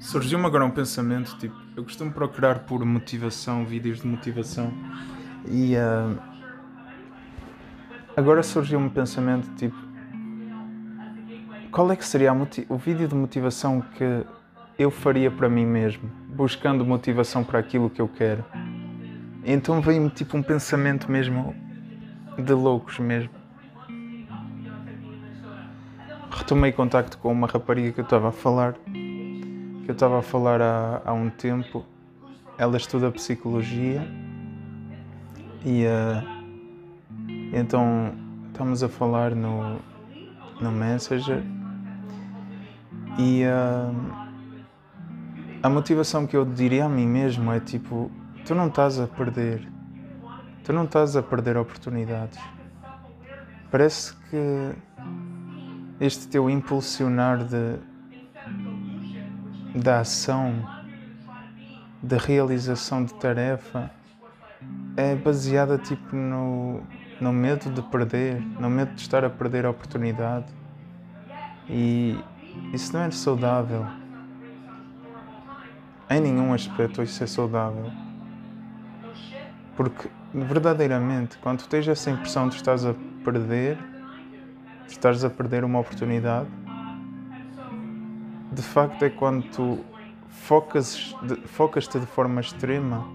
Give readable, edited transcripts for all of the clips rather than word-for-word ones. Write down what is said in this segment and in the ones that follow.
Surgiu-me agora um pensamento, tipo, eu costumo procurar por motivação, vídeos de motivação, e agora surgiu-me um pensamento, tipo, qual é que seria o vídeo de motivação que eu faria para mim mesmo, buscando motivação para aquilo que eu quero? Então veio-me tipo um pensamento mesmo de loucos mesmo. Retomei contacto com uma rapariga que eu estava a falar, há um tempo. Ela estuda psicologia e então estamos a falar no Messenger e a motivação que eu diria a mim mesmo é tipo, tu não estás a perder oportunidades. Parece que este teu impulsionar da ação, da realização de tarefa, é baseada tipo no medo de perder, no medo de estar a perder a oportunidade. E isso não é saudável. Em nenhum aspecto isso é saudável. Porque, verdadeiramente, quando tens essa impressão de estás a perder uma oportunidade, de facto é quando tu focas-te de forma extrema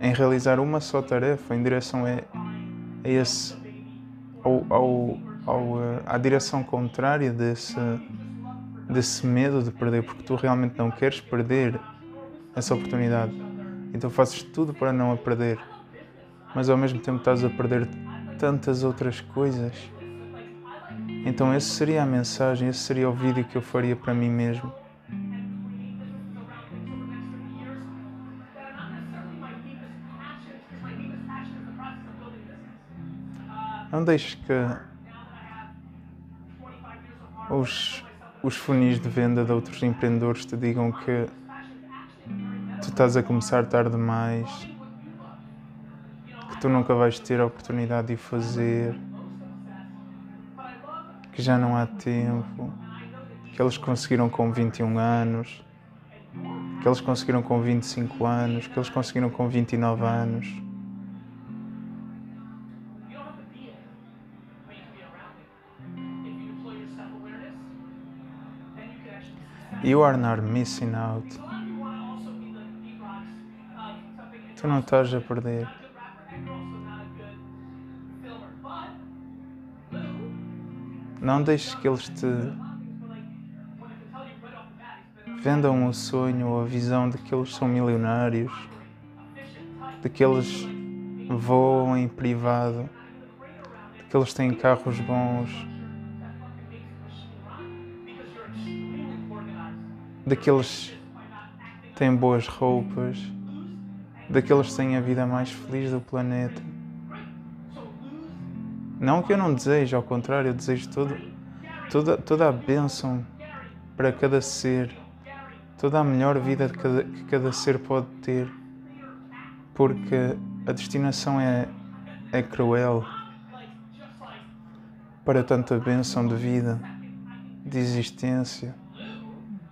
em realizar uma só tarefa em direção à direção contrária desse medo de perder, porque tu realmente não queres perder essa oportunidade, então fazes tudo para não a perder, mas ao mesmo tempo estás a perder tantas outras coisas. Então essa seria a mensagem, esse seria o vídeo que eu faria para mim mesmo. Não deixes que os funis de venda de outros empreendedores te digam que tu estás a começar tarde demais, que tu nunca vais ter a oportunidade de fazer, que já não há tempo, que eles conseguiram com 21 anos, que eles conseguiram com 25 anos, que eles conseguiram com 29 anos. You are not missing out. Tu não estás a perder. Não deixes que eles te vendam o sonho ou a visão de que eles são milionários, de que eles voam em privado, de que eles têm carros bons, de que eles têm boas roupas, de que eles têm a vida mais feliz do planeta. Não que eu não deseje, ao contrário, eu desejo toda a bênção para cada ser, toda a melhor vida que cada ser pode ter, porque a destinação é cruel para tanta bênção de vida, de existência,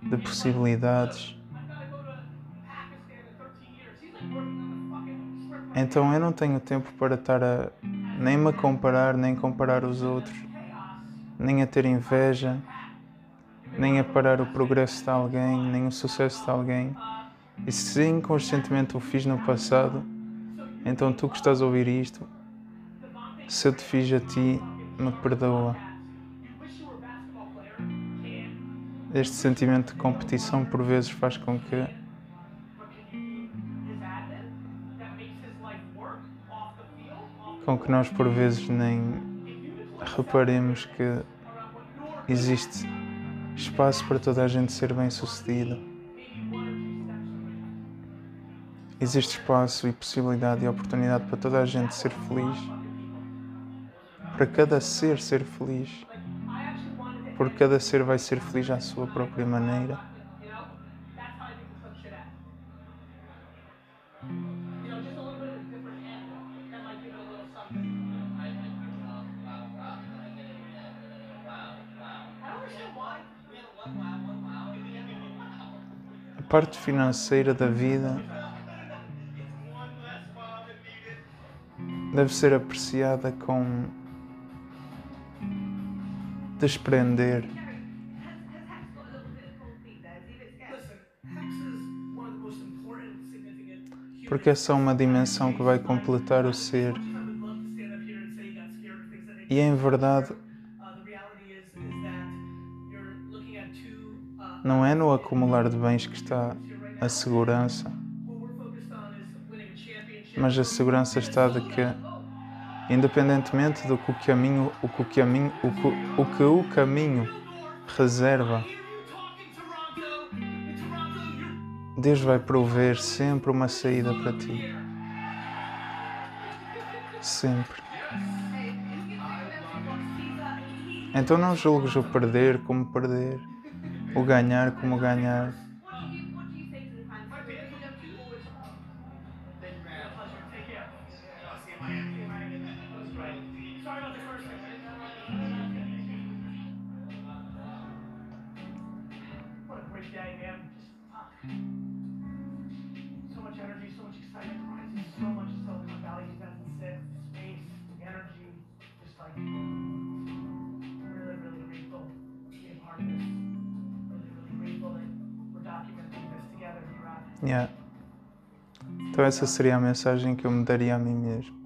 de possibilidades. Então eu não tenho tempo para estar a nem me comparar, nem comparar os outros, nem a ter inveja, nem a parar o progresso de alguém, nem o sucesso de alguém. E se inconscientemente o fiz no passado, então tu que estás a ouvir isto, se eu te fiz a ti, me perdoa. Este sentimento de competição por vezes faz com que nós por vezes nem reparemos que existe espaço para toda a gente ser bem-sucedida. Existe espaço e possibilidade e oportunidade para toda a gente ser feliz, para cada ser ser feliz, porque cada ser vai ser feliz à sua própria maneira. parte financeira da vida deve ser apreciada com desprender. Porque essa é uma dimensão que vai completar o ser. E em verdade, não é no acumular de bens que está a segurança, mas a segurança está de que, independentemente do que o caminho reserva, Deus vai prover sempre uma saída para ti. Sempre. Então não julgues o perder como perder, o ganhar como ganhar. Então essa seria a mensagem que eu me daria a mim mesmo.